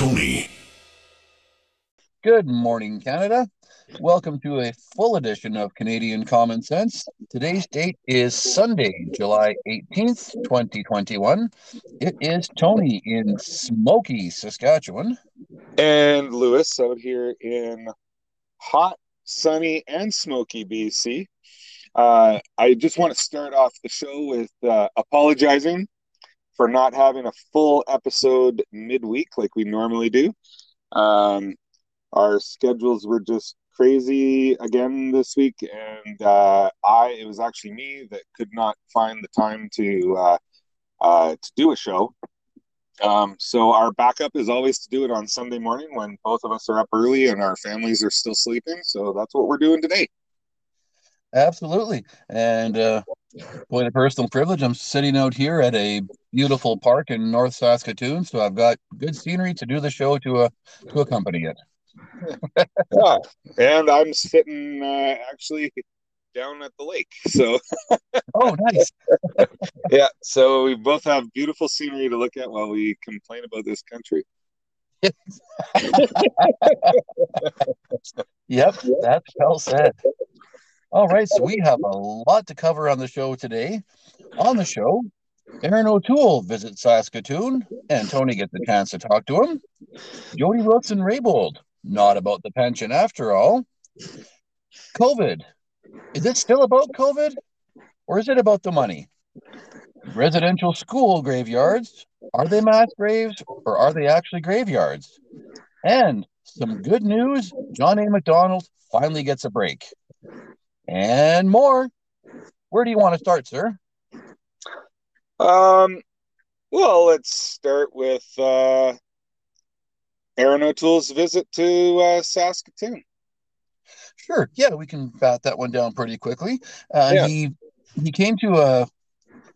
Sony. Good morning, Canada. Welcome to a full edition of Canadian Common Sense. Today's date is Sunday, July 18th, 2021. It is Tony in smoky Saskatchewan. And Lewis out here in hot, sunny, and smoky BC. I just want to start off the show with apologizing for not having a full episode midweek like we normally do. Our schedules were just crazy again this week, and it was actually me that could not find the time to do a show. So our backup is always to do it on Sunday morning when both of us are up early and our families are still sleeping. So that's what we're doing today. Absolutely. And point of personal privilege, I'm sitting out here at a beautiful park in North Saskatoon, so I've got good scenery to do the show to accompany it. Yeah. And I'm sitting actually down at the lake. So oh, nice. Yeah, so we both have beautiful scenery to look at while we complain about this country. Yep, that's well said. All right, so we have a lot to cover on the show today. On the show, Erin O'Toole visits Saskatoon, and Tony gets a chance to talk to him. Jody Wilson-Raybould, not about the pension after all. COVID. Is it still about COVID, or is it about the money? Residential school graveyards. Are they mass graves, or are they actually graveyards? And some good news, John A. McDonald finally gets a break. And more. Where do you want to start, sir? Well, let's start with Erin O'Toole's visit to Saskatoon. Sure. Yeah, we can bat that one down pretty quickly. Yeah. He came to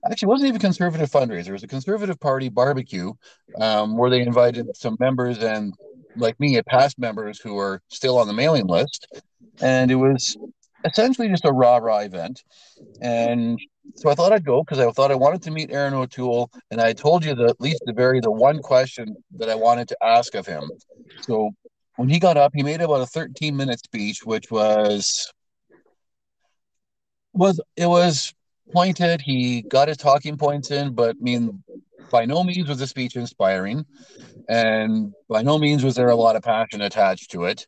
actually, it wasn't even a Conservative fundraiser. It was a Conservative Party barbecue where they invited some members and, like me, past members who are still on the mailing list. And it was essentially just a rah-rah event. And so I thought I'd go because I thought I wanted to meet Erin O'Toole, and I told you that at least the one question that I wanted to ask of him. So when he got up, he made about a 13-minute speech, which was pointed. He got his talking points in, but I mean, by no means was the speech inspiring, and by no means was there a lot of passion attached to it.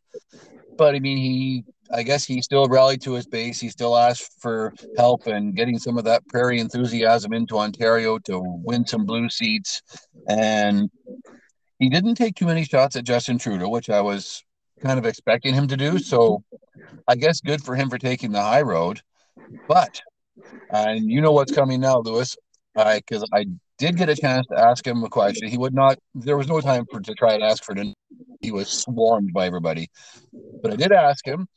But I mean, I guess he still rallied to his base. He still asked for help in getting some of that prairie enthusiasm into Ontario to win some blue seats. And he didn't take too many shots at Justin Trudeau, which I was kind of expecting him to do. So I guess good for him for taking the high road. But, and you know what's coming now, Lewis, because I did get a chance to ask him a question. He would not, there was no time to try and ask for it. He was swarmed by everybody. But I did ask him,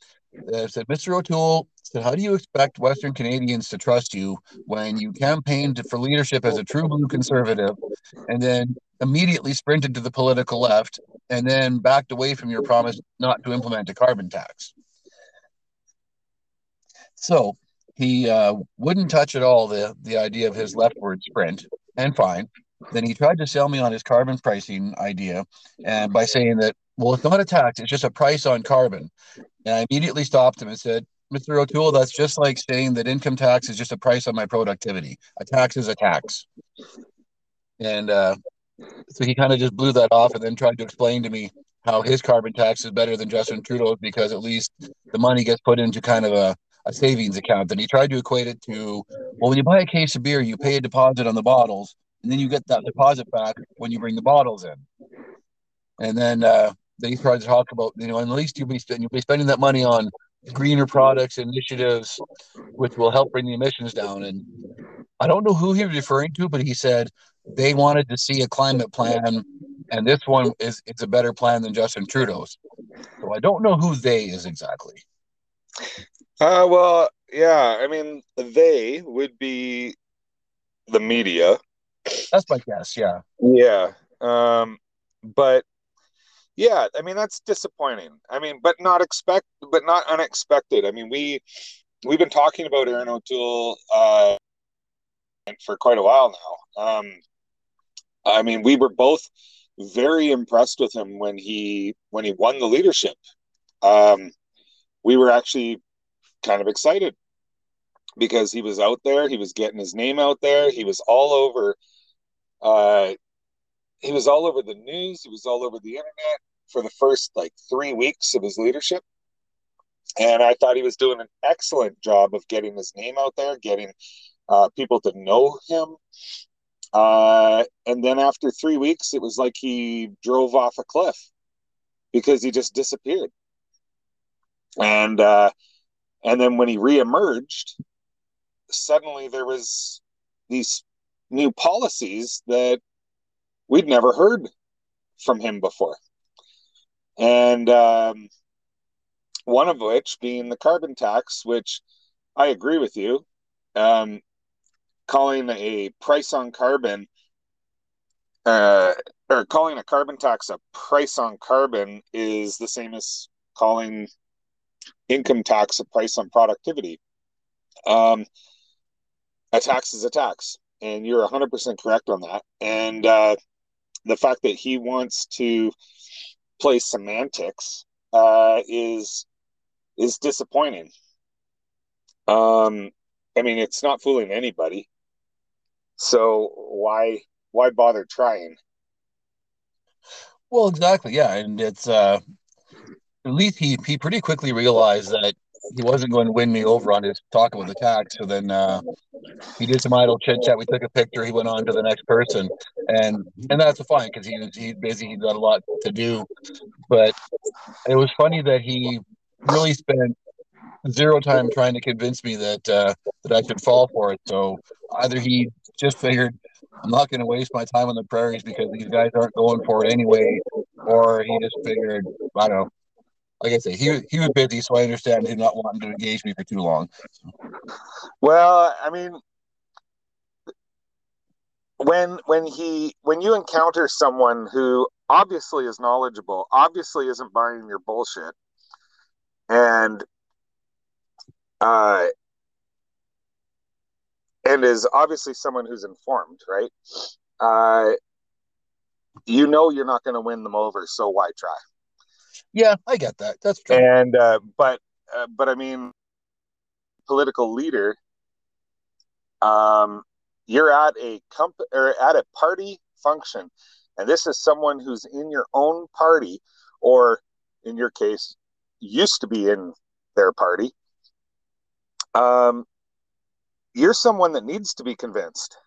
I said, Mr. O'Toole, said, how do you expect Western Canadians to trust you when you campaigned for leadership as a true blue conservative and then immediately sprinted to the political left and then backed away from your promise not to implement a carbon tax? So he wouldn't touch at all the idea of his leftward sprint, and fine. Then he tried to sell me on his carbon pricing idea and by saying that, well, it's not a tax, it's just a price on carbon. And I immediately stopped him and said, Mr. O'Toole, that's just like saying that income tax is just a price on my productivity. A tax is a tax. And so he kind of just blew that off and then tried to explain to me how his carbon tax is better than Justin Trudeau's because at least the money gets put into kind of a savings account. And he tried to equate it to, well, when you buy a case of beer, you pay a deposit on the bottles, and then you get that deposit back when you bring the bottles in. And then you started to talk about, you know, at least you'll be spending that money on greener products, initiatives, which will help bring the emissions down. And I don't know who he was referring to, but he said they wanted to see a climate plan, and this one is a better plan than Justin Trudeau's. So I don't know who they is exactly. Well, yeah, I mean, they would be the media. That's my guess, yeah. Yeah. But yeah, I mean, that's disappointing. I mean, but not unexpected. I mean, we've been talking about Erin O'Toole for quite a while now. I mean, we were both very impressed with him when he won the leadership. We were actually kind of excited because he was out there, he was getting his name out there, he was all over. He was all over the news. He was all over the internet for the first 3 weeks of his leadership. And I thought he was doing an excellent job of getting his name out there, getting people to know him. And then after 3 weeks, it was like he drove off a cliff because he just disappeared. And then when he reemerged, suddenly there was these new policies that we'd never heard from him before. And one of which being the carbon tax, which I agree with you, calling a price on carbon, or calling a carbon tax a price on carbon is the same as calling income tax a price on productivity. A tax is a tax, and you're 100% correct on that. And the fact that he wants to play semantics is disappointing. I mean, it's not fooling anybody. So why bother trying? Well, exactly, yeah. And it's at least he pretty quickly realized that he wasn't going to win me over on his talk about the tax. So then he did some idle chit chat. We took a picture. He went on to the next person, and that's fine because he's busy. He's got a lot to do. But it was funny that he really spent zero time trying to convince me that I should fall for it. So either he just figured I'm not going to waste my time on the prairies because these guys aren't going for it anyway, or he just figured, I don't know. Like I say, he was busy, so I understand him not wanting to engage me for too long. Well, I mean, when you encounter someone who obviously is knowledgeable, obviously isn't buying your bullshit, and is obviously someone who's informed, right? You know you're not going to win them over, so why try? Yeah, I get that. That's true. And but I mean, political leader, you're at a party function, and this is someone who's in your own party, or in your case, used to be in their party. You're someone that needs to be convinced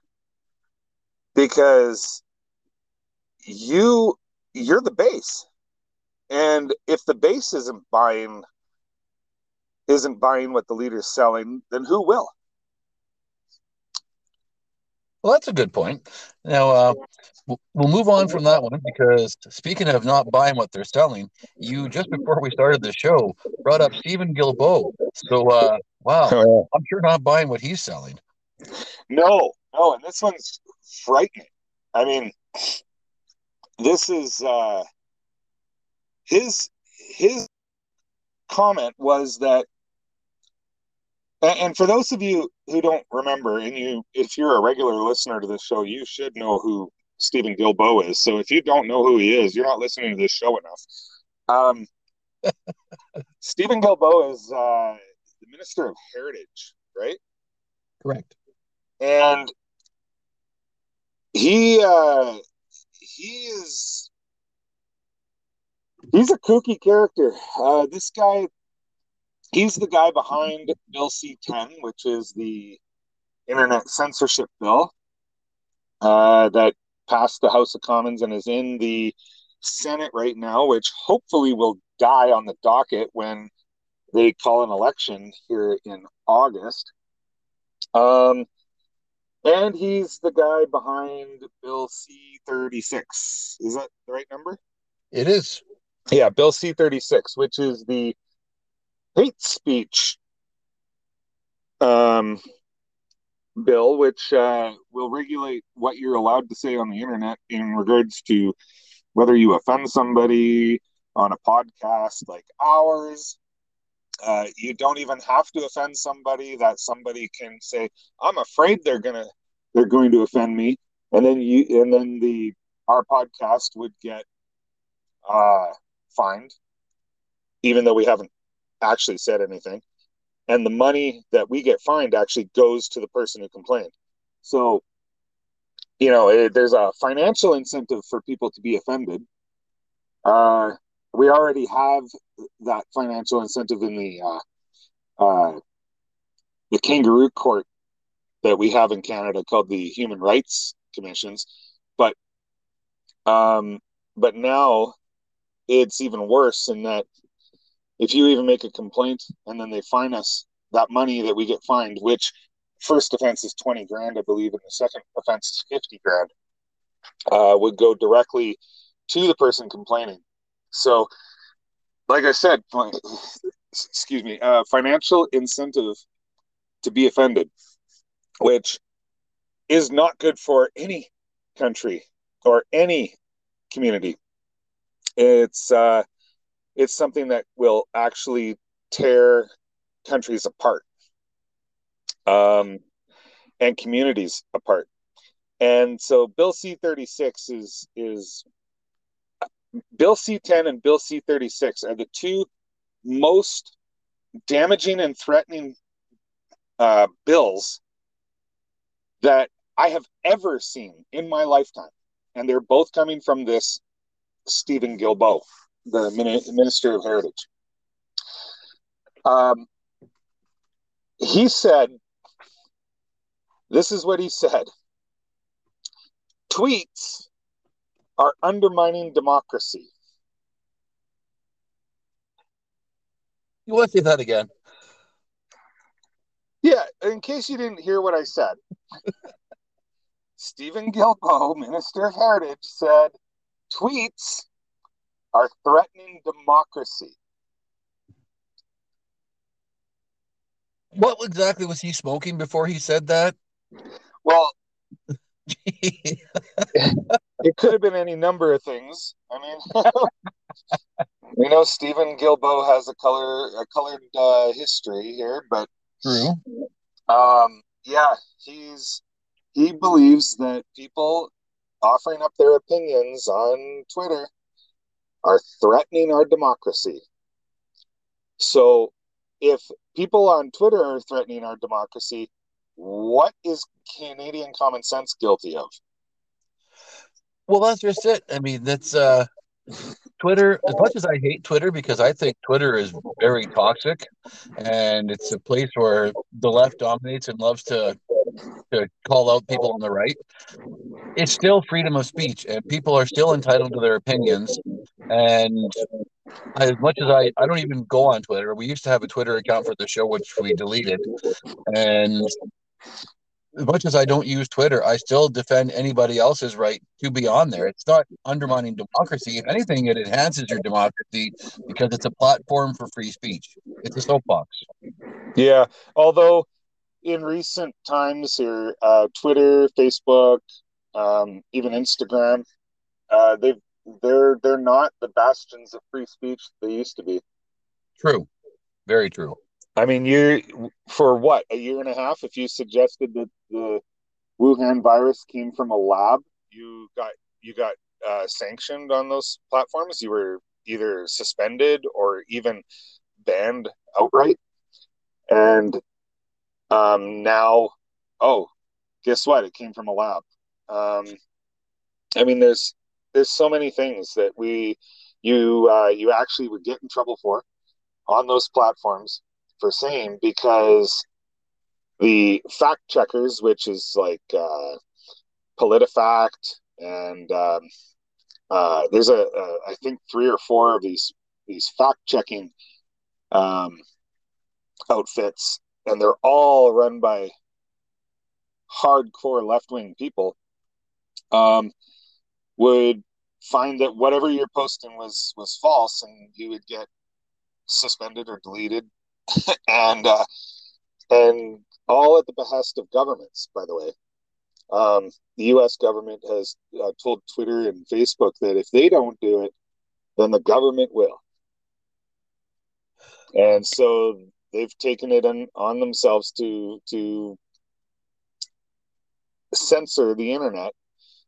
because you're the base. And if the base isn't buying what the leader's selling, then who will? Well, that's a good point. Now, we'll move on from that one because speaking of not buying what they're selling, you just before we started the show brought up Steven Guilbeault. So, wow, I'm sure not buying what he's selling. No, and this one's frightening. I mean, this is... His comment was that, and for those of you who don't remember, and if you're a regular listener to this show, you should know who Steven Guilbeault is. So if you don't know who he is, you're not listening to this show enough. Steven Guilbeault is the Minister of Heritage, right? Correct. And he's a kooky character. This guy, he's the guy behind Bill C-10, which is the internet censorship bill that passed the House of Commons and is in the Senate right now, which hopefully will die on the docket when they call an election here in August. And he's the guy behind Bill C-36. Is that the right number? It is. Yeah, Bill C-36, which is the hate speech bill, which will regulate what you're allowed to say on the internet in regards to whether you offend somebody on a podcast like ours. You don't even have to offend somebody. That somebody can say, "I'm afraid they're going to offend me," and then the our podcast would get fined, even though we haven't actually said anything. And the money that we get fined actually goes to the person who complained. So, you know, there's a financial incentive for people to be offended. We already have that financial incentive in the kangaroo court that we have in Canada called the Human Rights Commissions. But now it's even worse in that if you even make a complaint and then they fine us, that money that we get fined, which first offense is 20 grand, I believe, and the second offense is 50 grand, would go directly to the person complaining. So, like I said, financial incentive to be offended, which is not good for any country or any community. It's something that will actually tear countries apart, and communities apart. And so Bill C-36 is Bill C-10 and Bill C-36 are the two most damaging and threatening bills that I have ever seen in my lifetime. And they're both coming from this Steven Guilbeault, the Minister of Heritage. He said, this is what he said: tweets are undermining democracy. You want to say that again? Yeah, in case you didn't hear what I said. Steven Guilbeault, Minister of Heritage, said, tweets are threatening democracy. What exactly was he smoking before he said that? Well, it could have been any number of things. I mean, we know Steven Guilbeault has a colored history here, but yeah, he believes that people offering up their opinions on Twitter are threatening our democracy. So if people on Twitter are threatening our democracy, what is Canadian common sense guilty of? Well, that's just it. I mean, that's Twitter. As much as I hate Twitter, because I think Twitter is very toxic, and it's a place where the left dominates and loves to call out people on the right, it's still freedom of speech, and people are still entitled to their opinions. And as much as I don't even go on Twitter. We used to have a Twitter account for the show, which we deleted. And as much as I don't use Twitter, I still defend anybody else's right to be on there. It's not undermining democracy. If anything, it enhances your democracy because it's a platform for free speech. It's a soapbox. Yeah, although in recent times here, Twitter, Facebook, even Instagram, they're not the bastions of free speech they used to be. True, very true. I mean, for what, a year and a half, if you suggested that the Wuhan virus came from a lab, you got sanctioned on those platforms. You were either suspended or even banned outright. And now, oh, guess what? It came from a lab. I mean, there's so many things that you actually would get in trouble for on those platforms for saying, because the fact checkers, which is like PolitiFact, and there's I think 3 or 4 of these fact checking outfits, and they're all run by hardcore left-wing people, would find that whatever you're posting was false, and you would get suspended or deleted, and all at the behest of governments, by the way. The U.S. government has told Twitter and Facebook that if they don't do it, then the government will. And so they've taken it on themselves to censor the internet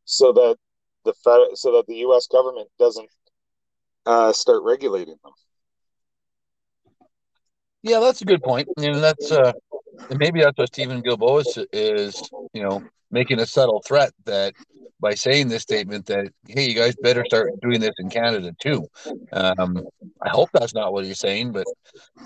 so that so that the U.S. government doesn't start regulating them. Yeah, that's a good point. And that's maybe that's what Steven Guilbeault is, you know, making a subtle threat that by saying this statement that, hey, you guys better start doing this in Canada too. I hope that's not what he's saying, but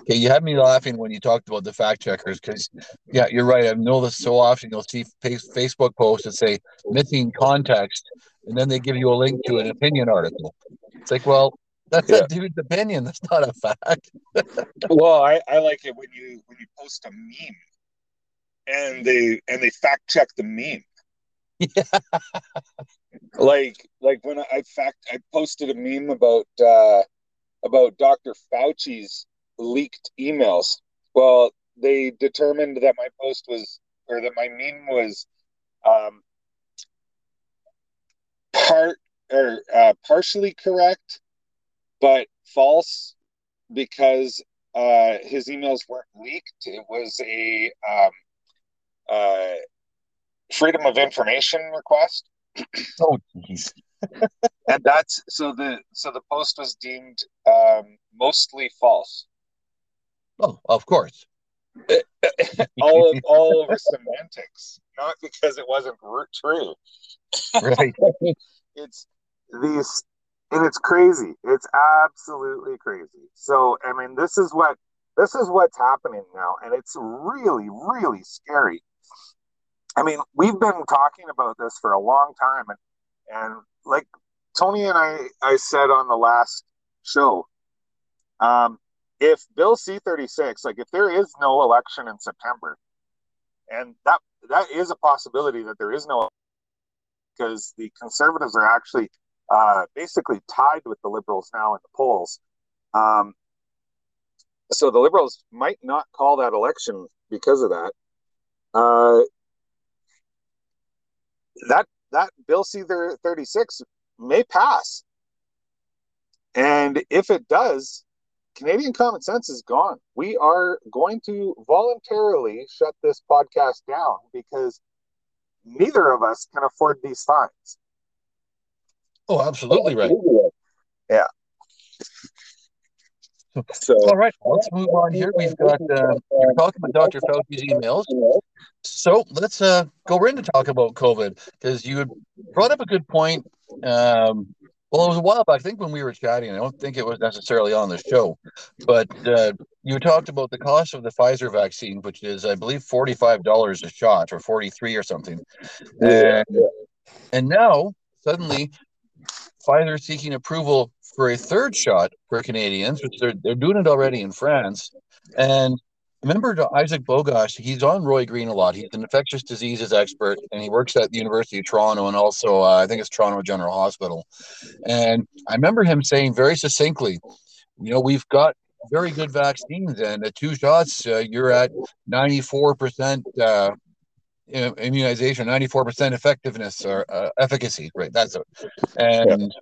okay, you had me laughing when you talked about the fact checkers because, yeah, you're right. I know this so often you'll see Facebook posts that say missing context, and then they give you a link to an opinion article. It's like, well, that's a dude's opinion. That's not a fact. Well, I like it when you post a meme and they fact check the meme. Yeah. Like when I posted a meme about Dr. Fauci's leaked emails. Well, they determined that my meme was partially correct, but false because his emails weren't leaked. It was a freedom of information request. Oh, geez. And that's so the post was deemed mostly false. Oh, of course. all over semantics, not because it wasn't true. Right. And it's crazy. It's absolutely crazy. So, I mean, this is what's happening now, and it's really, really scary. I mean, we've been talking about this for a long time, and like Tony and I said on the last show, if Bill C-36, like if there is no election in September, and that is a possibility that there is no, because the Conservatives are actually basically tied with the Liberals now in the polls. So the Liberals might not call that election because of that. That Bill C-36 may pass. And if it does, Canadian common sense is gone. We are going to voluntarily shut this podcast down because neither of us can afford these fines. Oh, absolutely right. Yeah. So, all right, let's move on here. We've got you're talking about Dr. Fauci's emails, so let's go right into talk about COVID because you had brought up a good point. Well, it was a while back, I think, when we were chatting. I don't think it was necessarily on the show, but you talked about the cost of the Pfizer vaccine, which is, I believe, $45 a shot or $43 or something, and now suddenly Pfizer seeking approval for a third shot for Canadians, which they're doing it already in France. And remember Isaac Bogosh, he's on Roy Green a lot. He's an infectious diseases expert, and he works at the University of Toronto and also I think it's Toronto General Hospital. And I remember him saying very succinctly, you know, we've got very good vaccines, and at two shots, you're at 94% immunization, 94% effectiveness or efficacy, right? That's it. And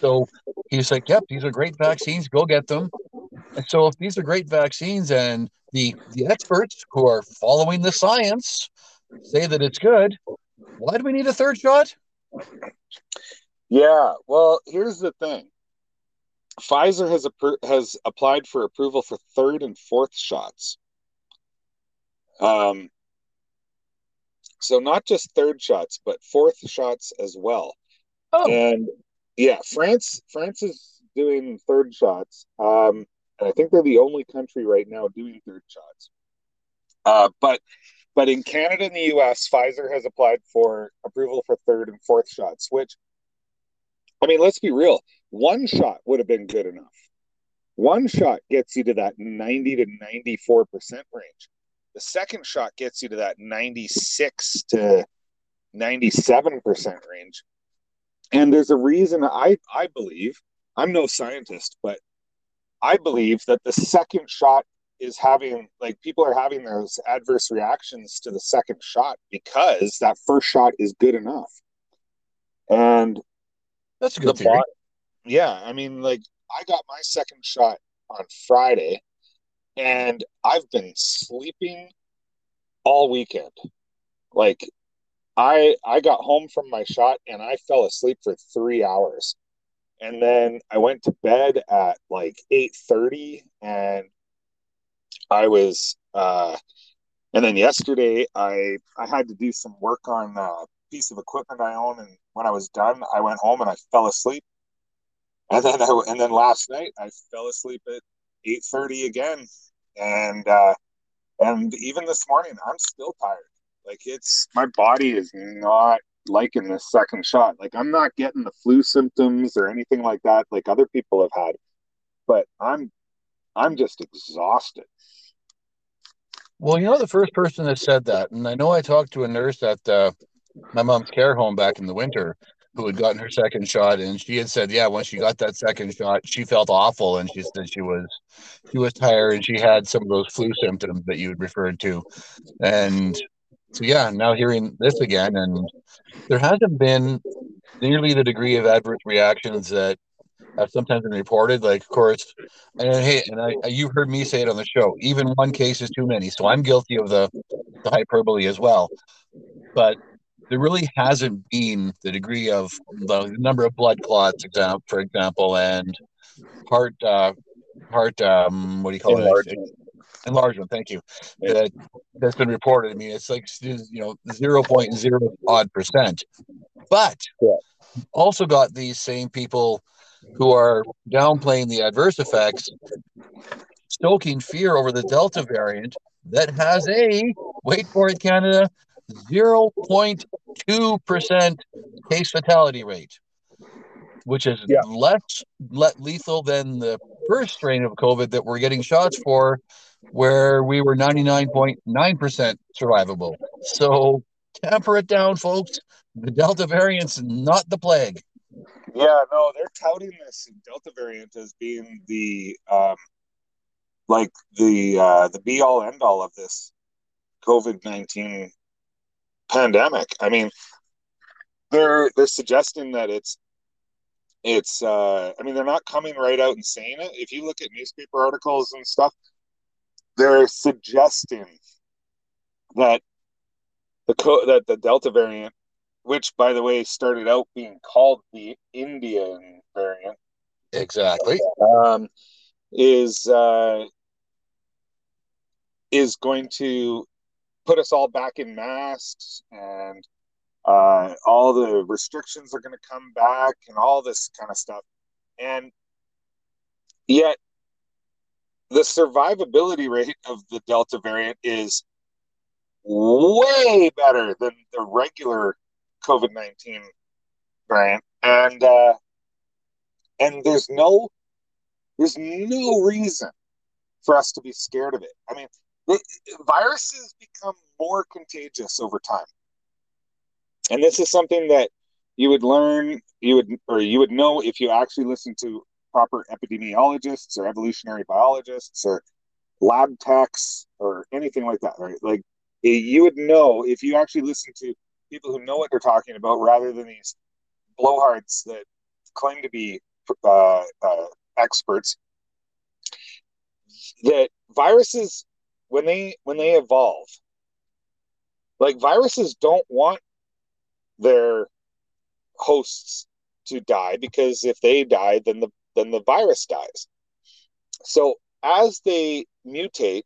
so he's like, yep, these are great vaccines, go get them. And so if these are great vaccines and the experts who are following the science say that it's good, why do we need a third shot? Yeah, well, here's the thing. Pfizer has applied for approval for third and fourth shots. So not just third shots, but fourth shots as well. Oh. And yeah, France is doing third shots. And I think they're the only country right now doing third shots. But in Canada and the US, Pfizer has applied for approval for third and fourth shots, which, I mean, let's be real. One shot would have been good enough. One shot gets you to that 90 to 94% range. The second shot gets you to that 96 to 97% range. And there's a reason I believe, I'm no scientist, but I believe that the second shot is having, like, people are having those adverse reactions to the second shot because that first shot is good enough. And that's a good theory. Yeah, I mean, like, I got my second shot on Friday, and I've been sleeping all weekend. Like, I got home from my shot and I fell asleep for 3 hours. And then I went to bed at like 8:30 and I was, and then yesterday I had to do some work on a piece of equipment I own. And when I was done, I went home and I fell asleep. And then, and then last night I fell asleep at 8:30 again. And even this morning, I'm still tired. Like my body is not liking this second shot. Like I'm not getting the flu symptoms or anything like that, like other people have had, but I'm just exhausted. Well, you know, the first person that said that, and I know I talked to a nurse at my mom's care home back in the winter who had gotten her second shot, and she had said, yeah, once she got that second shot, she felt awful, and she said she was tired, and she had some of those flu symptoms that you had referred to. And so, yeah, now hearing this again, and there hasn't been nearly the degree of adverse reactions that have sometimes been reported. Like, of course, and hey, and you've heard me say it on the show, even one case is too many, so I'm guilty of the hyperbole as well. But there really hasn't been the degree of the number of blood clots, for example, and heart, what do you call it? Enlargement, thank you. That's been reported. I mean, it's like, you know, 0.0% odd. But yeah, also got these same people who are downplaying the adverse effects, stoking fear over the Delta variant that has a, wait for it, Canada, 0.2% case fatality rate, which is less lethal than the first strain of COVID that we're getting shots for, where we were 99.9% survivable. So temper it down, folks. The Delta variant's not the plague. Yeah, no, they're touting this Delta variant as being the be all end all of this COVID-19 pandemic. I mean, they're suggesting that it's I mean, they're not coming right out and saying it. If you look at newspaper articles and stuff, they're suggesting that the Delta variant, which, by the way, started out being called the Indian variant, exactly, is going to put us all back in masks, and all the restrictions are going to come back, and all this kind of stuff. And yet, the survivability rate of the Delta variant is way better than the regular COVID-19 variant, and there's no reason for us to be scared of it. I mean, viruses become more contagious over time, and this is something that you would know if you actually listen to proper epidemiologists or evolutionary biologists or lab techs or anything like that, right? Like, you would know if you actually listen to people who know what they're talking about, rather than these blowhards that claim to be experts, that viruses, when they evolve, like, viruses don't want their hosts to die, because if they die, then the virus dies. So as they mutate,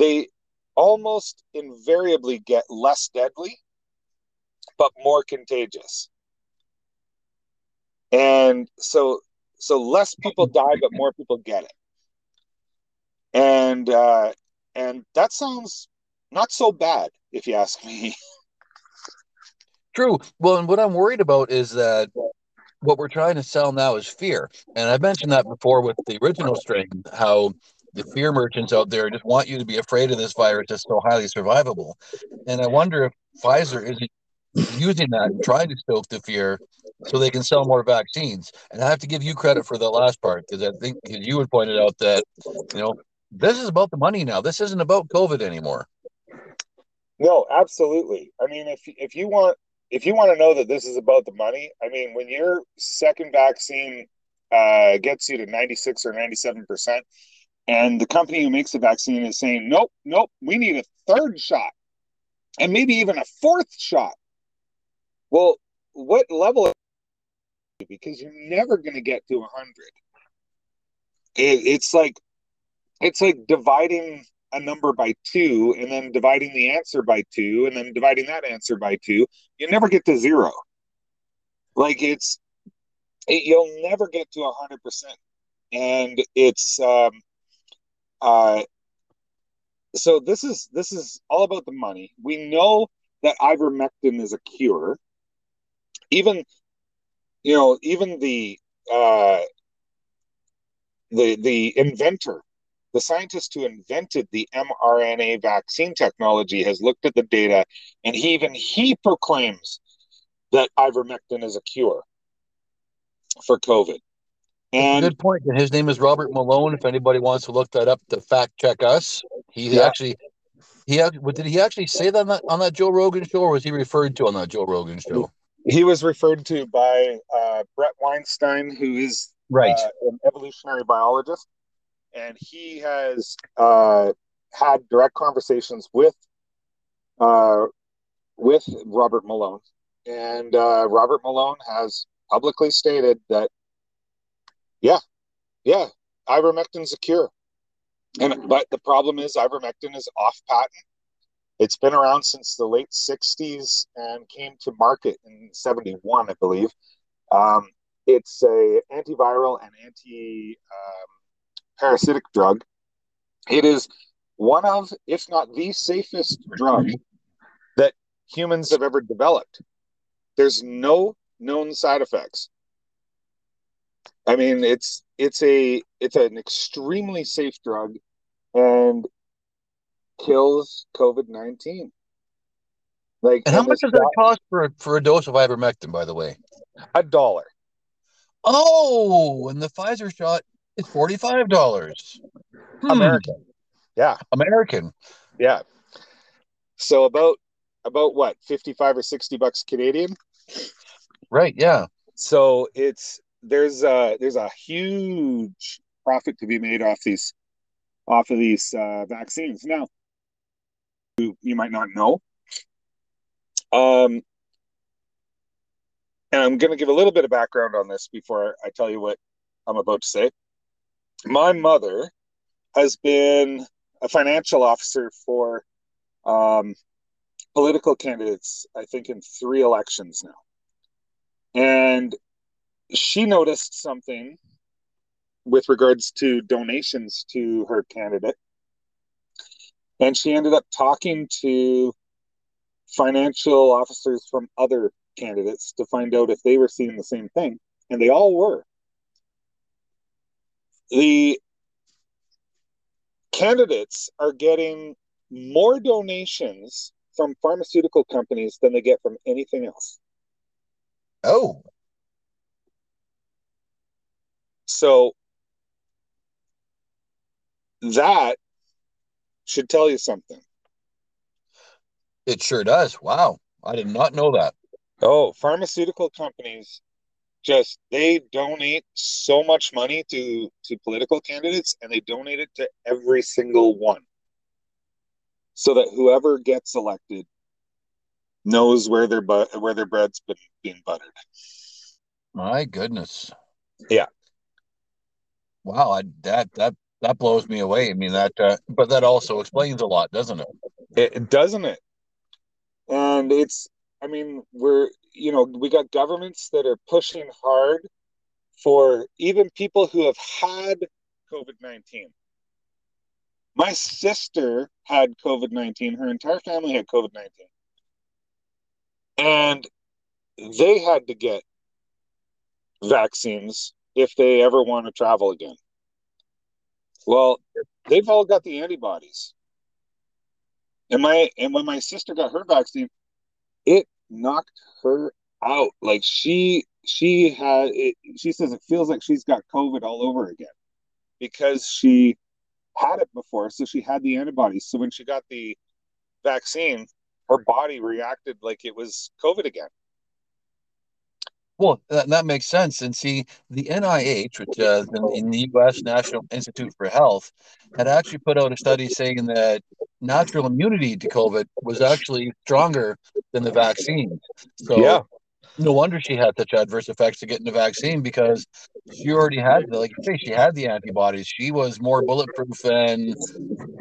they almost invariably get less deadly, but more contagious. And so less people die, but more people get it. And that sounds not so bad, if you ask me. True. Well, and what I'm worried about is that what we're trying to sell now is fear. And I mentioned that before with the original strain, how the fear merchants out there just want you to be afraid of this virus that's so highly survivable. And I wonder if Pfizer isn't using that and trying to stoke the fear so they can sell more vaccines. And I have to give you credit for the last part, because I think you had pointed out that, you know, this is about the money now. This isn't about COVID anymore. No, absolutely. I mean, if you want to know that this is about the money, I mean, when your second vaccine gets you to 96 or 97%, and the company who makes the vaccine is saying, nope, we need a third shot, and maybe even a fourth shot, Well, what level? Because you're never going to get to 100. It's like dividing a number by 2 and then dividing the answer by 2 and then dividing that answer by 2. You never get to 0. Like you'll never get to 100%. And it's, so this is all about the money. We know that ivermectin is a cure. Even the inventor, the scientist who invented the mRNA vaccine technology, has looked at the data, and he proclaims that ivermectin is a cure for COVID. And good point. His name is Robert Malone. If anybody wants to look that up to fact check us, did he actually say that on that Joe Rogan show, or was he referred to on that Joe Rogan show? He was referred to by Brett Weinstein, who is an evolutionary biologist, and he has had direct conversations with Robert Malone, and Robert Malone has publicly stated that ivermectin's a cure, but the problem is ivermectin is off patent. It's been around since the late 60s and came to market in 71, I believe. It's an antiviral and anti-parasitic drug. It is one of, if not the safest drug that humans have ever developed. There's no known side effects. I mean, it's an extremely safe drug, and kills COVID-19. Like, and how much does that cost for a dose of ivermectin, by the way? $1. Oh, and the Pfizer shot is $45. American. Yeah. American. Yeah. So about what, $55 or $60 Canadian? Right, yeah. So there's a huge profit to be made off of these vaccines. Now, you might not know. And I'm going to give a little bit of background on this before I tell you what I'm about to say. My mother has been a financial officer for political candidates, I think, in 3 elections now. And she noticed something with regards to donations to her candidate. And she ended up talking to financial officers from other candidates to find out if they were seeing the same thing. And they all were. The candidates are getting more donations from pharmaceutical companies than they get from anything else. Oh. So that should tell you something. It sure does. Wow. I did not know that. Oh, pharmaceutical companies they donate so much money to political candidates, and they donate it to every single one, so that whoever gets elected knows where their bread's being buttered. My goodness. Yeah. Wow. That blows me away. I mean, but that also explains a lot, doesn't it? It doesn't it? And we got governments that are pushing hard for even people who have had COVID-19. My sister had COVID-19. Her entire family had COVID-19. And they had to get vaccines if they ever want to travel again. Well, they've all got the antibodies. And when my sister got her vaccine, it knocked her out. Like she had it. She says it feels like she's got COVID all over again because she had it before, so she had the antibodies. So when she got the vaccine, her body reacted like it was COVID again. Well, that makes sense. And see, the NIH, which is in the U.S. National Institute for Health, had actually put out a study saying that natural immunity to COVID was actually stronger than the vaccine. So No wonder she had such adverse effects to getting the vaccine, because she already had, like you say, she had the antibodies. She was more bulletproof than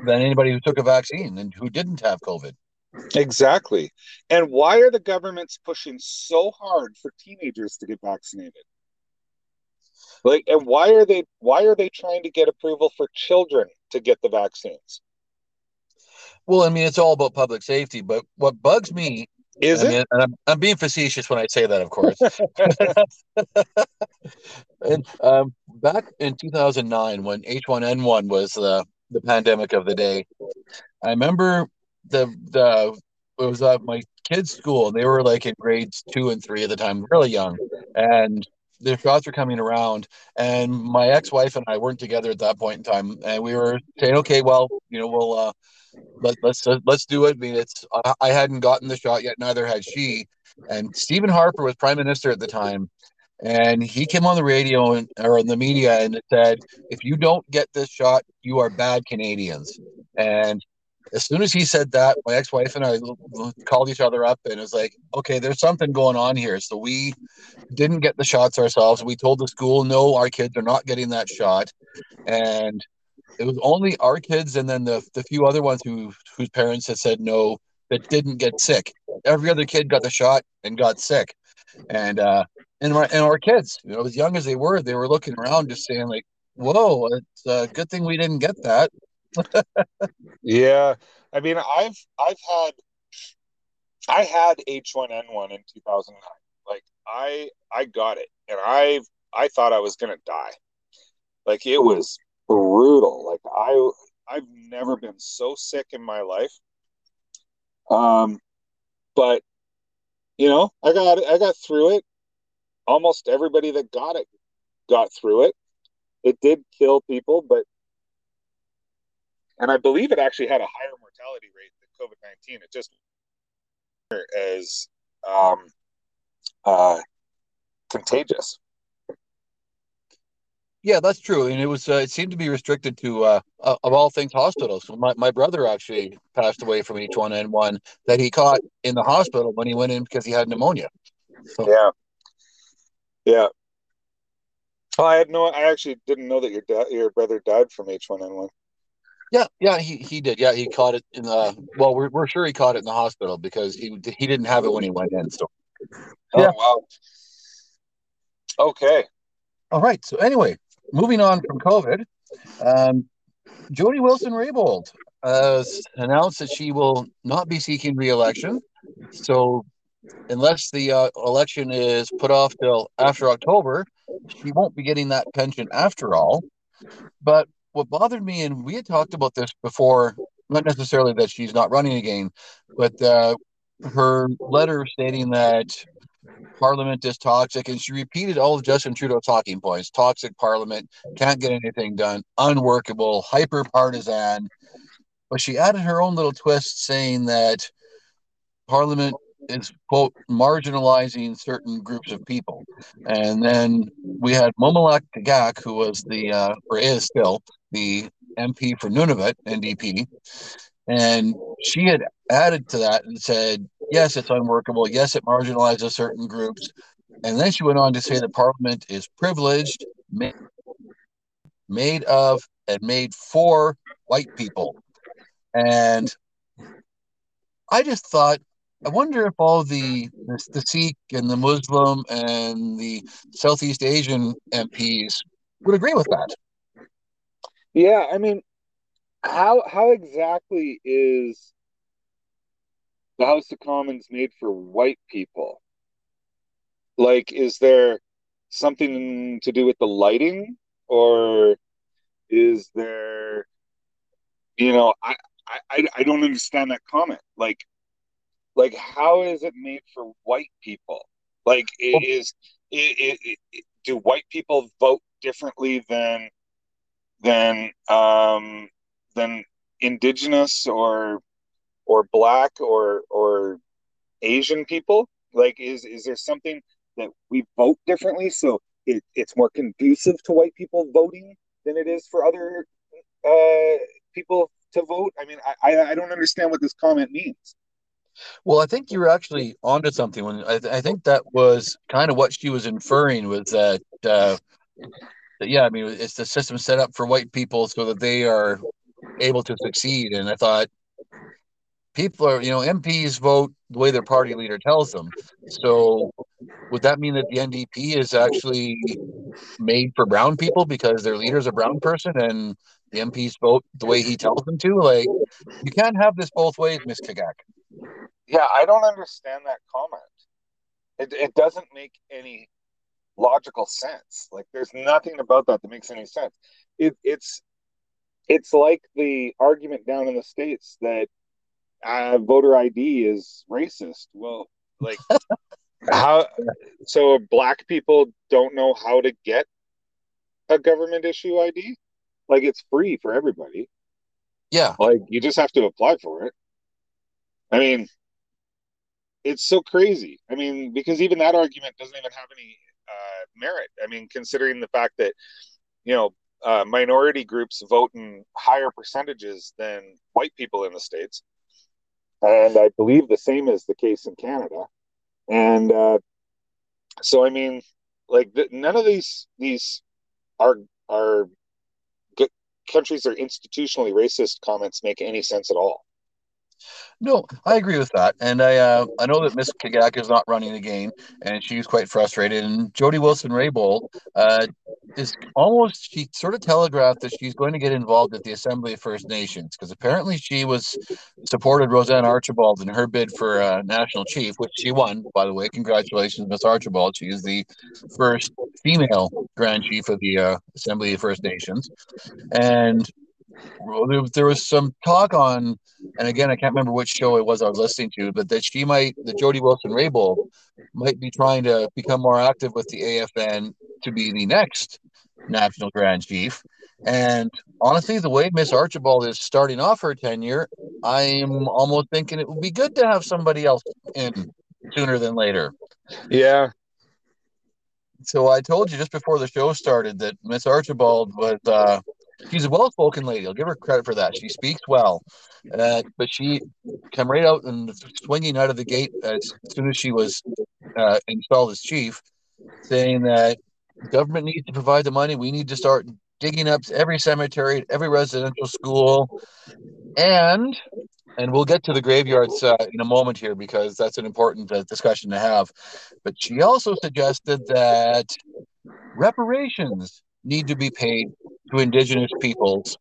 anybody who took a vaccine and who didn't have COVID. Exactly. And why are the governments pushing so hard for teenagers to get vaccinated? Like, and why are they trying to get approval for children to get the vaccines? Well, I mean, it's all about public safety, but what bugs me is I'm being facetious when I say that, of course. And back in 2009, when H1N1 was the pandemic of the day, I remember it was at my kids' school, and they were like in grades 2 and 3 at the time, really young, and the shots were coming around, and my ex-wife and I weren't together at that point in time, and we were saying, okay, well, you know, we'll let's do it. I mean, I hadn't gotten the shot yet, neither had she. And Stephen Harper was prime minister at the time, and he came on the radio or on the media and said, if you don't get this shot, you are bad Canadians. And as soon as he said that, my ex-wife and I called each other up, and it was like, okay, there's something going on here. So we didn't get the shots ourselves. We told the school, no, our kids are not getting that shot. And it was only our kids and then the few other ones whose parents had said no that didn't get sick. Every other kid got the shot and got sick. And our kids, you know, as young as they were looking around just saying like, whoa, it's a good thing we didn't get that. Yeah. I mean, I had H1N1 in 2009. Like I got it, and I thought I was going to die. Like it was brutal. Like I've never been so sick in my life. But you know, I got through it. Almost everybody that got it got through it. It did kill people, and I believe it actually had a higher mortality rate than COVID-19. It just as contagious. Yeah, that's true. And it was it seemed to be restricted to, of all things, hospitals. My brother actually passed away from H1N1 that he caught in the hospital when he went in because he had pneumonia. So. Yeah. Yeah. Oh, I actually didn't know that your brother died from H1N1. Yeah, he did. Yeah, he caught it in the. Well, we're sure he caught it in the hospital because he didn't have it when he went in. So, yeah. Oh, wow. Okay. All right. So anyway, moving on from COVID, Jody Wilson-Raybould announced that she will not be seeking re-election. So, unless the election is put off till after October, she won't be getting that pension after all. But what bothered me, and we had talked about this before, not necessarily that she's not running again, but her letter stating that Parliament is toxic, and she repeated all of Justin Trudeau talking points: toxic Parliament, can't get anything done, unworkable, hyper partisan. But she added her own little twist, saying that Parliament is, quote, marginalizing certain groups of people. And then we had Mumilaaq Qaqqaq, who was is still the MP for Nunavut, NDP, and she had added to that and said, yes, it's unworkable, yes, it marginalizes certain groups. And then she went on to say that Parliament is privileged, made of and made for white people. And I just thought, I wonder if all the Sikh and the Muslim and the Southeast Asian MPs would agree with that. Yeah, I mean, how exactly is the House of Commons made for white people? Like, is there something to do with the lighting, or is there, you know, I don't understand that comment. Like how is it made for white people? Like, do white people vote differently than Indigenous or Black or Asian people? Like, is there something that we vote differently, so it's more conducive to white people voting than it is for other people to vote? I mean, I don't understand what this comment means. Well, I think you were actually onto something. When I think that was kind of what she was inferring, was that, I mean, it's the system set up for white people so that they are able to succeed. And I thought, people are, MPs vote the way their party leader tells them. So would that mean that the NDP is actually made for brown people because their leader's a brown person and the MPs vote the way he tells them to? Like, you can't have this both ways, Ms. Qaqqaq. Yeah, I don't understand that comment. It doesn't make any logical sense. Like, there's nothing about that that makes any sense. It's like the argument down in the States that voter ID is racist. Well, like, how? So black people don't know how to get a government issue ID? Like, it's free for everybody. Yeah. Like, you just have to apply for it. I mean, it's so crazy. I mean, because even that argument doesn't even have any merit. I mean, considering the fact that, minority groups vote in higher percentages than white people in the States. And I believe the same is the case in Canada. And so, I mean, like, none of these are good countries or institutionally racist comments make any sense at all. No, I agree with that. And I know that Ms. Qaqqaq is not running the game, and she's quite frustrated. And Jody Wilson-Raybould she sort of telegraphed that she's going to get involved at the Assembly of First Nations, because apparently she supported Roseanne Archibald in her bid for National Chief, which she won, by the way. Congratulations, Ms. Archibald. She is the first female Grand Chief of the Assembly of First Nations. And there was some talk on, and again, I can't remember which show it was I was listening to, but that that Jody Wilson-Raybould might be trying to become more active with the AFN to be the next National Grand Chief. And honestly, the way Miss Archibald is starting off her tenure, I'm almost thinking it would be good to have somebody else in sooner than later. Yeah. So I told you just before the show started that Miss Archibald was... she's a well-spoken lady. I'll give her credit for that. She speaks well. But she came right out and swinging out of the gate as soon as she was installed as chief, saying that government needs to provide the money. We need to start digging up every cemetery, every residential school. And we'll get to the graveyards in a moment here, because that's an important discussion to have. But she also suggested that reparations need to be paid to Indigenous peoples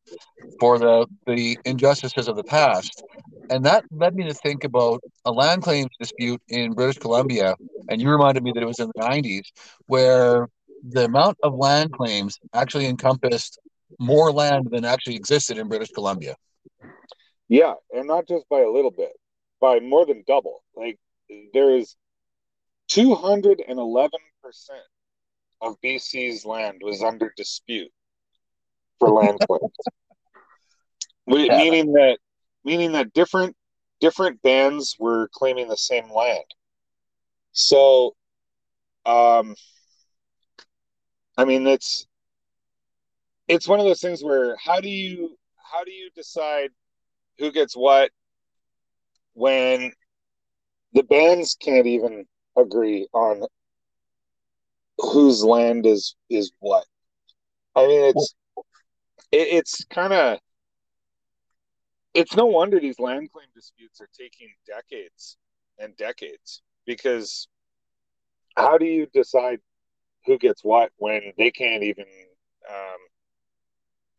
for the injustices of the past. And that led me to think about a land claims dispute in British Columbia, and you reminded me that it was in the 90s, where the amount of land claims actually encompassed more land than actually existed in British Columbia. Yeah, and not just by a little bit, by more than double. Like, there is 211% of BC's land was under dispute for land claims. Meaning that different bands were claiming the same land. So, I mean, it's one of those things where how do you decide who gets what when the bands can't even agree on whose land is what? I mean, it's kind of, it's no wonder these land claim disputes are taking decades and decades, because how do you decide who gets what when they can't even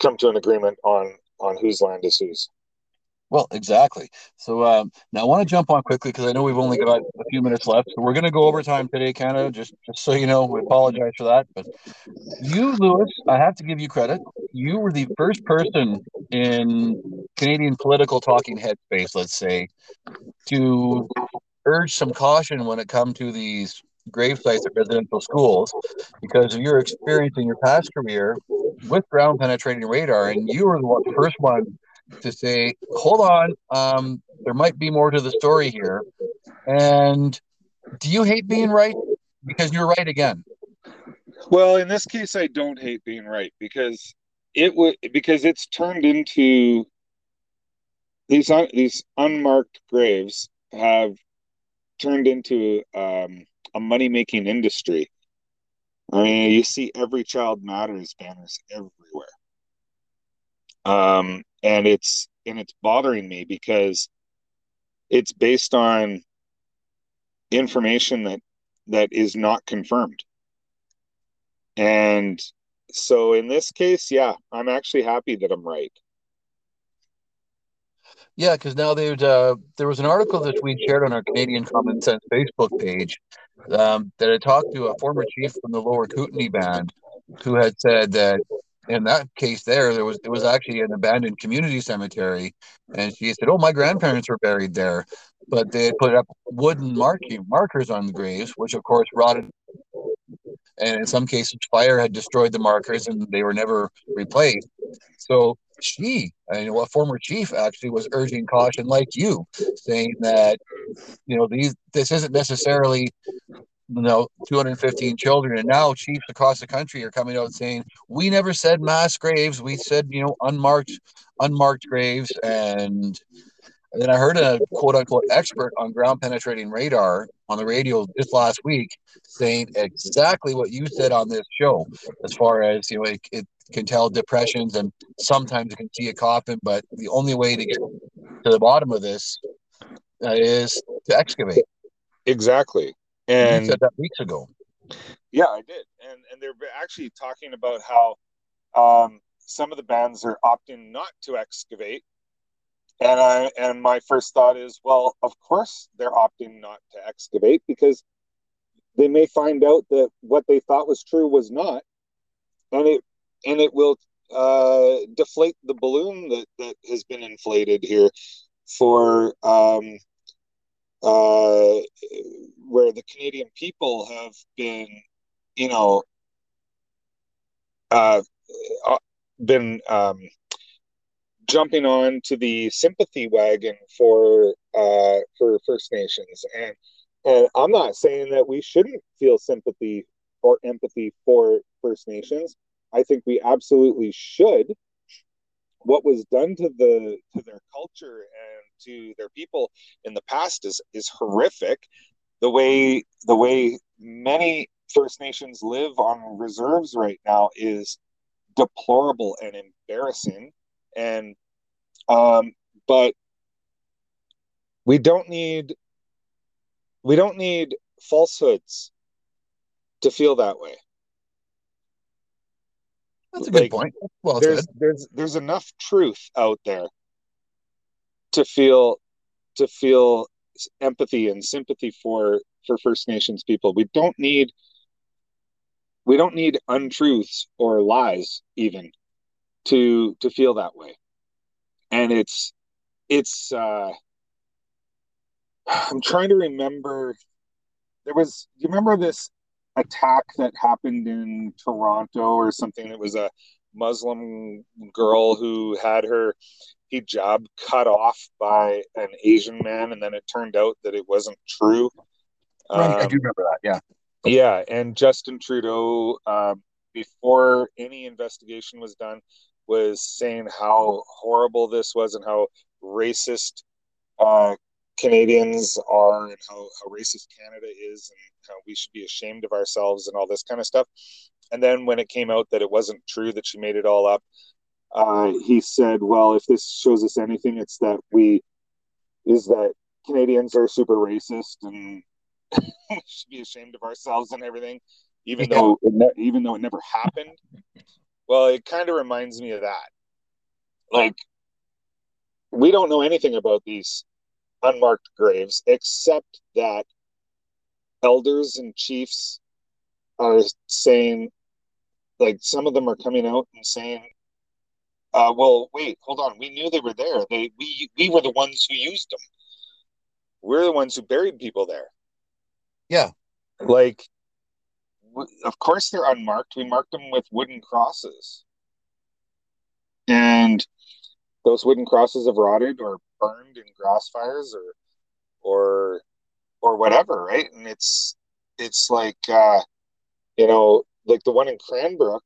come to an agreement on whose land is whose? Well, exactly. So now I want to jump on quickly, because I know we've only got a few minutes left. So we're going to go over time today, Canada, just so you know. We apologize for that. But you, Lewis, I have to give you credit. You were the first person in Canadian political talking head space, let's say, to urge some caution when it comes to these grave sites at residential schools, because of your experience in your past career with ground-penetrating radar, and you were the first one to say, hold on, there might be more to the story here. And do you hate being right? Because you're right again. Well, in this case, I don't hate being right, because it's turned into these unmarked graves have turned into a money-making industry. I mean, you see Every Child Matters banners everywhere. And it's bothering me because it's based on information that is not confirmed. And so in this case, yeah, I'm actually happy that I'm right. Yeah, because now there was an article that we shared on our Canadian Common Sense Facebook page that I talked to a former chief from the Lower Kootenai Band who had said that in that case there was actually an abandoned community cemetery, and she said, "Oh, my grandparents were buried there, but they put up wooden markers on the graves, which of course rotted, and in some cases fire had destroyed the markers, and they were never replaced." So a former chief actually was urging caution, like you, saying that, this isn't necessarily, 215 children. And now chiefs across the country are coming out saying, we never said mass graves. We said, unmarked graves. And then I heard a quote unquote expert on ground penetrating radar on the radio just last week saying exactly what you said on this show, as far as, it can tell depressions, and sometimes you can see a coffin, but the only way to get to the bottom of this is to excavate. Exactly. And you said that weeks ago. Yeah, I did. And they're actually talking about how some of the bands are opting not to excavate. And my first thought is, well, of course they're opting not to excavate, because they may find out that what they thought was true was not. And it will deflate the balloon that has been inflated here for where the Canadian people have been, jumping on to the sympathy wagon for First Nations. And I'm not saying that we shouldn't feel sympathy or empathy for First Nations. I think we absolutely should. What was done to their culture and to their people in the past is horrific. The way many First Nations live on reserves right now is deplorable and embarrassing. And but we don't need falsehoods to feel that way. That's a good point. Well, there's enough truth out there to feel empathy and sympathy for First Nations people. We don't need untruths or lies even to feel that way. And it's I'm trying to remember. Do you remember this attack that happened in Toronto or something? It was a Muslim girl who had her hijab cut off by an Asian man, and then it turned out that it wasn't true. Right, I do remember that, yeah. Yeah, and Justin Trudeau, before any investigation was done, was saying how horrible this was and how racist Canadians are and how racist Canada is and how we should be ashamed of ourselves and all this kind of stuff. And then when it came out that it wasn't true, that she made it all up, he said, well, if this shows us anything, it's that Canadians are super racist and we should be ashamed of ourselves and everything, even though it never happened. Well, it kind of reminds me of that. Like, we don't know anything about these unmarked graves, except that elders and chiefs are saying, like, some of them are coming out and saying, well, wait, hold on, we knew they were there. We were the ones who used them. We're the ones who buried people there. Yeah. Like, of course they're unmarked. We marked them with wooden crosses. And those wooden crosses have rotted or burned in grass fires or whatever, right? And it's like like the one in Cranbrook,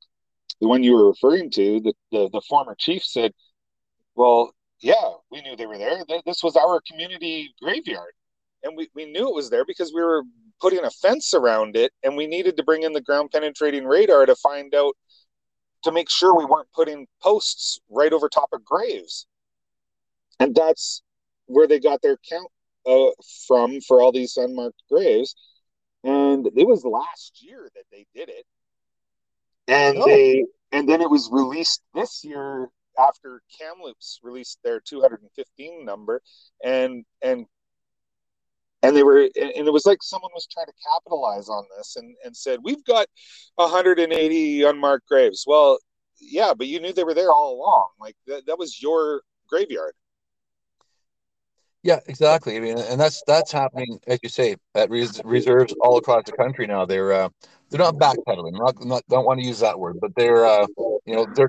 the one you were referring to, the former chief said, well, yeah, we knew they were there. This was our community graveyard. And we knew it was there because we were putting a fence around it, and we needed to bring in the ground penetrating radar to find out, to make sure we weren't putting posts right over top of graves. And that's where they got their count from for all these unmarked graves. And it was last year that they did it. And then it was released this year after Kamloops released their 215 number, and they were, and it was like someone was trying to capitalize on this and said, we've got 180 unmarked graves. Well, yeah, but you knew they were there all along. Like that was your graveyard. Yeah, exactly. I mean, and that's happening, as you say, at reserves all across the country now. They're not backpedaling. Don't want to use that word, but they're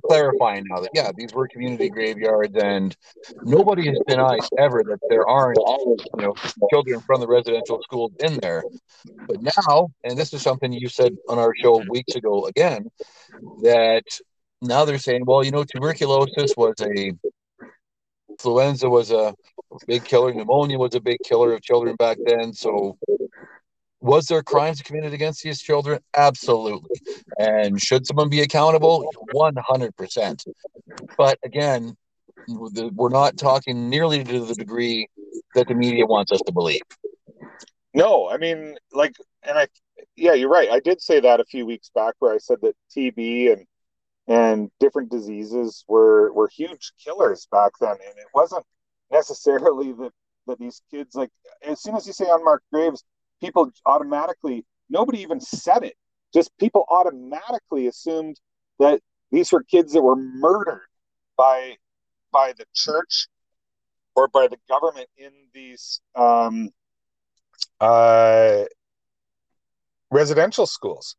clarifying now that these were community graveyards, and nobody has denied ever that there aren't children from the residential schools in there. But now, and this is something you said on our show weeks ago again, that now they're saying, well, tuberculosis was a influenza was a big killer. Pneumonia was a big killer of children back then. So was there crimes committed against these children? Absolutely. And should someone be accountable? 100%. But again, we're not talking nearly to the degree that the media wants us to believe. No, I mean, you're right. I did say that a few weeks back where I said that TB and different diseases were huge killers back then. And it wasn't necessarily that these kids, like, as soon as you say unmarked graves, people automatically, nobody even said it, just people automatically assumed that these were kids that were murdered by the church or by the government in these residential schools.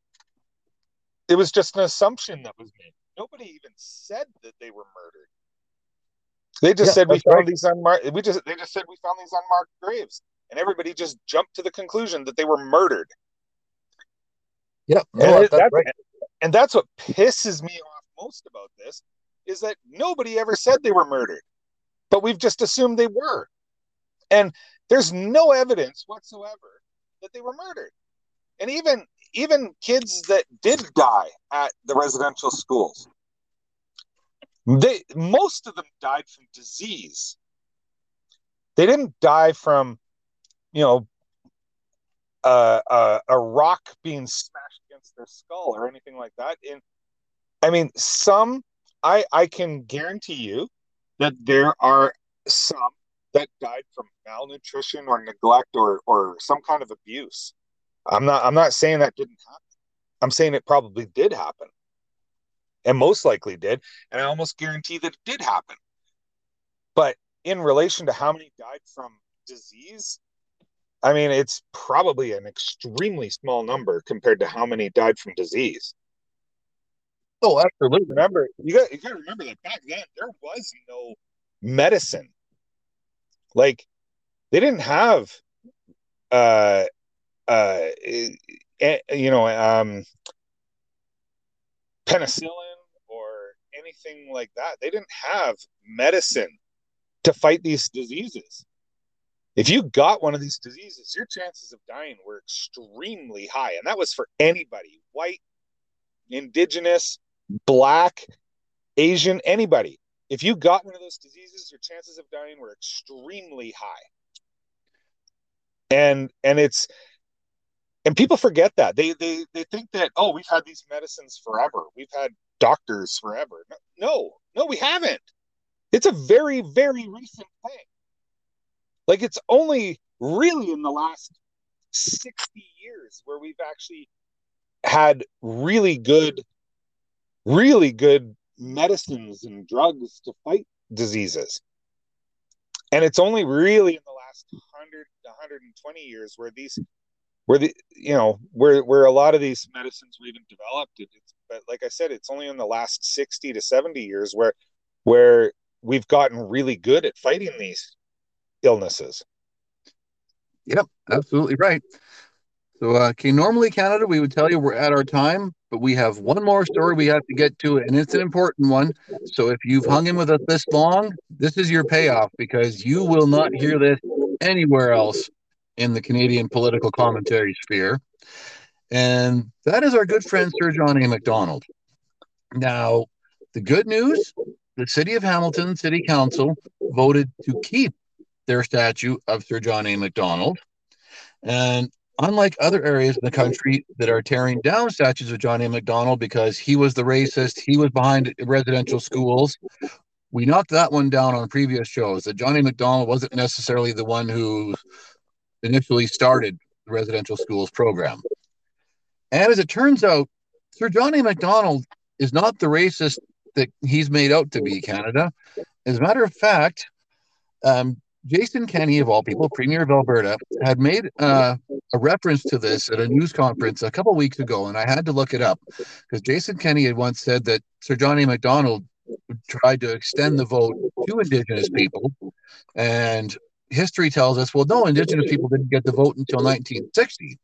It was just an assumption that was made. Nobody even said that they were murdered. They just said we found these unmarked graves, and everybody just jumped to the conclusion that they were murdered. Yeah, and that's what pisses me off most about this, is that nobody ever said they were murdered, but we've just assumed they were, and there's no evidence whatsoever that they were murdered. And even kids that did die at the residential schools, most of them died from disease. They didn't die from, a rock being smashed against their skull or anything like that. And I mean, I can guarantee you that there are some that died from malnutrition or neglect or some kind of abuse. I'm not saying that didn't happen. I'm saying it probably did happen. And most likely did. And I almost guarantee that it did happen. But in relation to how many died from disease, I mean, it's probably an extremely small number compared to how many died from disease. Oh, absolutely. Remember, you got to remember that back then there was no medicine. Like, they didn't have penicillin or anything like that. They didn't have medicine to fight these diseases. If you got one of these diseases, your chances of dying were extremely high. And that was for anybody, white, indigenous, black, Asian, anybody. If you got one of those diseases, your chances of dying were extremely high. And people forget that. They think that, oh, we've had these medicines forever. We've had doctors forever. No, we haven't. It's a very, very recent thing. Like, it's only really in the last 60 years where we've actually had really good medicines and drugs to fight diseases. And it's only really in the last 100 to 120 years where these... where a lot of these medicines were even developed. But like I said, it's only in the last 60 to 70 years where we've gotten really good at fighting these illnesses. Yep, absolutely right. So, normally Canada, we would tell you we're at our time, but we have one more story we have to get to, and it's an important one. So if you've hung in with us this long, this is your payoff, because you will not hear this anywhere else. in the Canadian political commentary sphere. And that is our good friend, Sir John A. Macdonald. Now, the good news, the City of Hamilton City Council voted to keep their statue of Sir John A. Macdonald. And unlike other areas in the country that are tearing down statues of John A. Macdonald because he was the racist, he was behind residential schools, we knocked that one down on previous shows, that John A. Macdonald wasn't necessarily the one who initially started the residential schools program. And as it turns out, Sir John A. Macdonald is not the racist that he's made out to be, Canada. As a matter of fact, Jason Kenney, of all people, Premier of Alberta, had made a reference to this at a news conference a couple weeks ago, and I had to look it up, because Jason Kenney had once said that Sir John A. Macdonald tried to extend the vote to Indigenous people, and history tells us, well, no, Indigenous people didn't get the vote until 1960.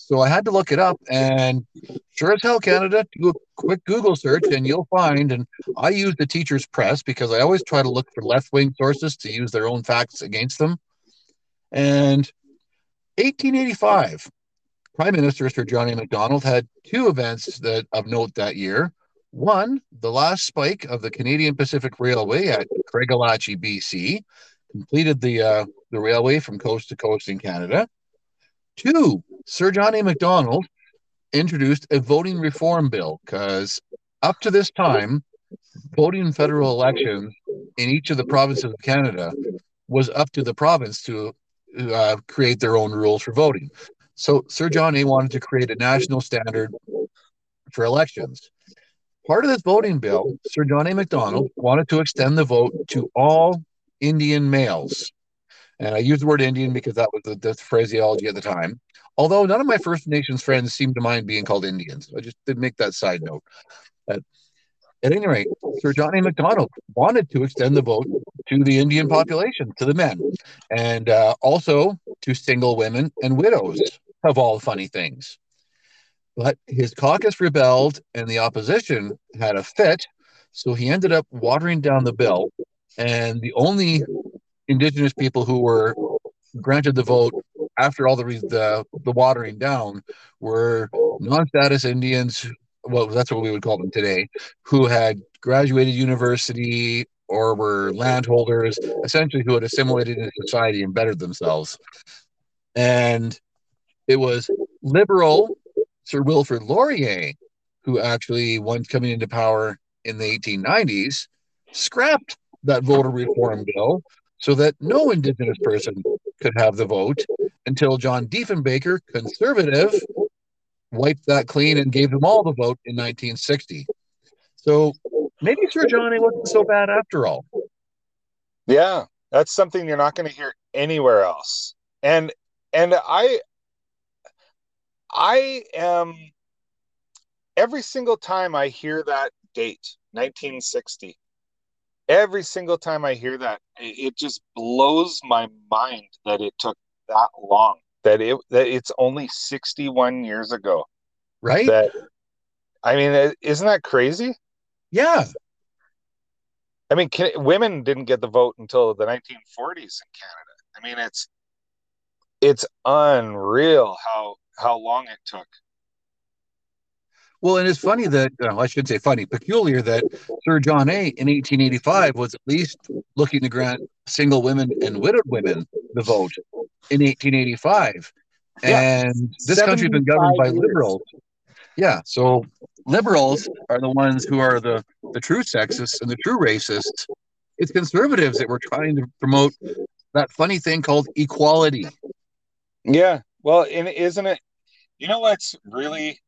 So I had to look it up, and sure as hell, Canada, do a quick Google search and you'll find, and I use the Teacher's Press because I always try to look for left-wing sources to use their own facts against them. And 1885, Prime Minister Sir John A. Macdonald had two events that of note that year. One, the last spike of the Canadian Pacific Railway at Craigellachie, BC, completed the railway from coast to coast in Canada. Two, Sir John A. Macdonald introduced a voting reform bill, because up to this time, voting in federal elections in each of the provinces of Canada was up to the province to create their own rules for voting. So Sir John A. wanted to create a national standard for elections. Part of this voting bill, Sir John A. Macdonald wanted to extend the vote to all Indian males. And I use the word Indian because that was the phraseology at the time. Although none of my First Nations friends seem to mind being called Indians. I just did make that side note. At any rate, Sir John A. Macdonald wanted to extend the vote to the Indian population, to the men, and also to single women and widows, of all funny things. But his caucus rebelled and the opposition had a fit, so he ended up watering down the bill, and the only Indigenous people who were granted the vote after all the watering down were non-status Indians, well, that's what we would call them today, who had graduated university or were landholders, essentially who had assimilated into society and bettered themselves. And it was Liberal Sir Wilfrid Laurier who actually, once coming into power in the 1890s, scrapped that voter reform bill, so that no Indigenous person could have the vote until John Diefenbaker, Conservative, wiped that clean and gave them all the vote in 1960. So maybe Sir John A. wasn't so bad after all. Yeah, that's something you're not going to hear anywhere else. And I am, every single time I hear that date, 1960, every single time I hear that, it just blows my mind that it took that long. That it's only 61 years ago, right? Isn't that crazy? Yeah. I mean, women didn't get the vote until the 1940s in Canada. I mean, it's unreal how long it took. Well, and it's funny that, I should say funny, peculiar that Sir John A. in 1885 was at least looking to grant single women and widowed women the vote in 1885. Yeah. And this country's been governed by liberals. Yeah, so liberals are the ones who are the true sexists and the true racists. It's conservatives that were trying to promote that funny thing called equality. Yeah, well, and isn't it, you know what's really...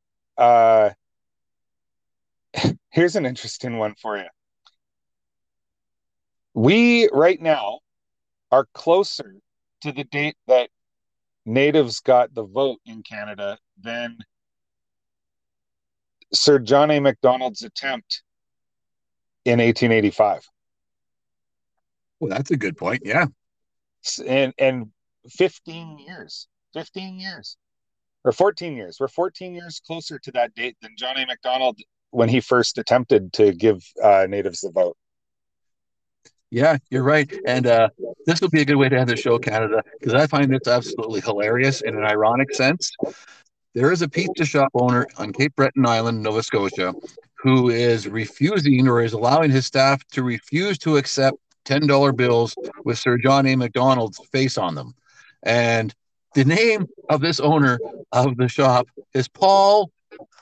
here's an interesting one for you. We right now are closer to the date that natives got the vote in Canada than Sir John A. Macdonald's attempt in 1885. Well, that's a good point. Yeah. And 15 years. Or 14 years. We're 14 years closer to that date than John A. Macdonald when he first attempted to give natives the vote. Yeah, you're right. And this will be a good way to end the show, Canada, because I find it's absolutely hilarious in an ironic sense. There is a pizza shop owner on Cape Breton Island, Nova Scotia, who is refusing or is allowing his staff to refuse to accept $10 bills with Sir John A. Macdonald's face on them. And the name of this owner of the shop is Paul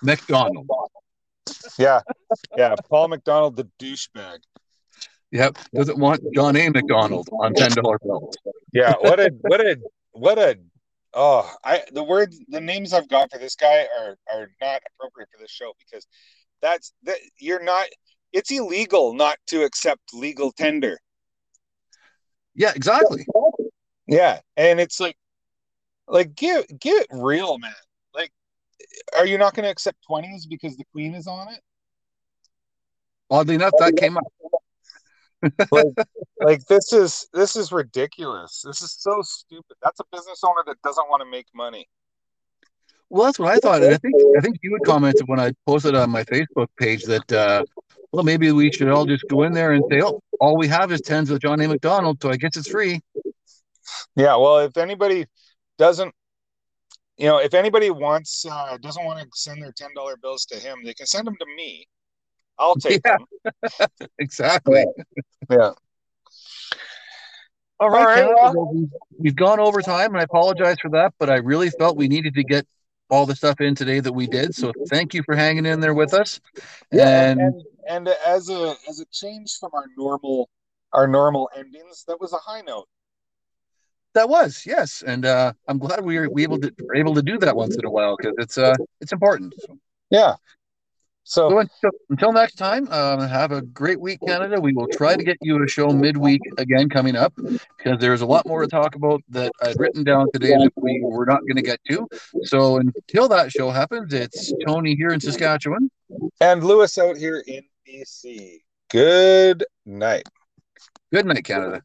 McDonald. Yeah, yeah, Paul McDonald, the douchebag. Yep, doesn't want John A. Macdonald on $10 bills. Yeah, what a. Oh, the names I've got for this guy are not appropriate for this show, because it's illegal not to accept legal tender. Yeah, exactly. Yeah, and it's like get real, man. Like, are you not going to accept 20s because the Queen is on it? Oddly enough, that came up. like this is ridiculous. This is so stupid. That's a business owner that doesn't want to make money. Well, that's what I thought. And I think you had commented when I posted on my Facebook page that well, maybe we should all just go in there and say, oh, all we have is tens with John A. Macdonald, so I guess it's free. Yeah, well, if anybody doesn't want to send their $10 bills to him, they can send them to me. I'll take them. Exactly. Yeah. All right. We've gone over time, and I apologize for that, but I really felt we needed to get all the stuff in today that we did. So thank you for hanging in there with us. Yeah, and as a change from our normal endings, that was a high note. That was, yes, and I'm glad we were able to do that once in a while, because it's important. So. Yeah. So until next time, have a great week, Canada. We will try to get you a show midweek again coming up, because there's a lot more to talk about that I've written down today that we were not going to get to. So until that show happens, it's Tony here in Saskatchewan. And Lewis out here in BC. Good night. Good night, Canada.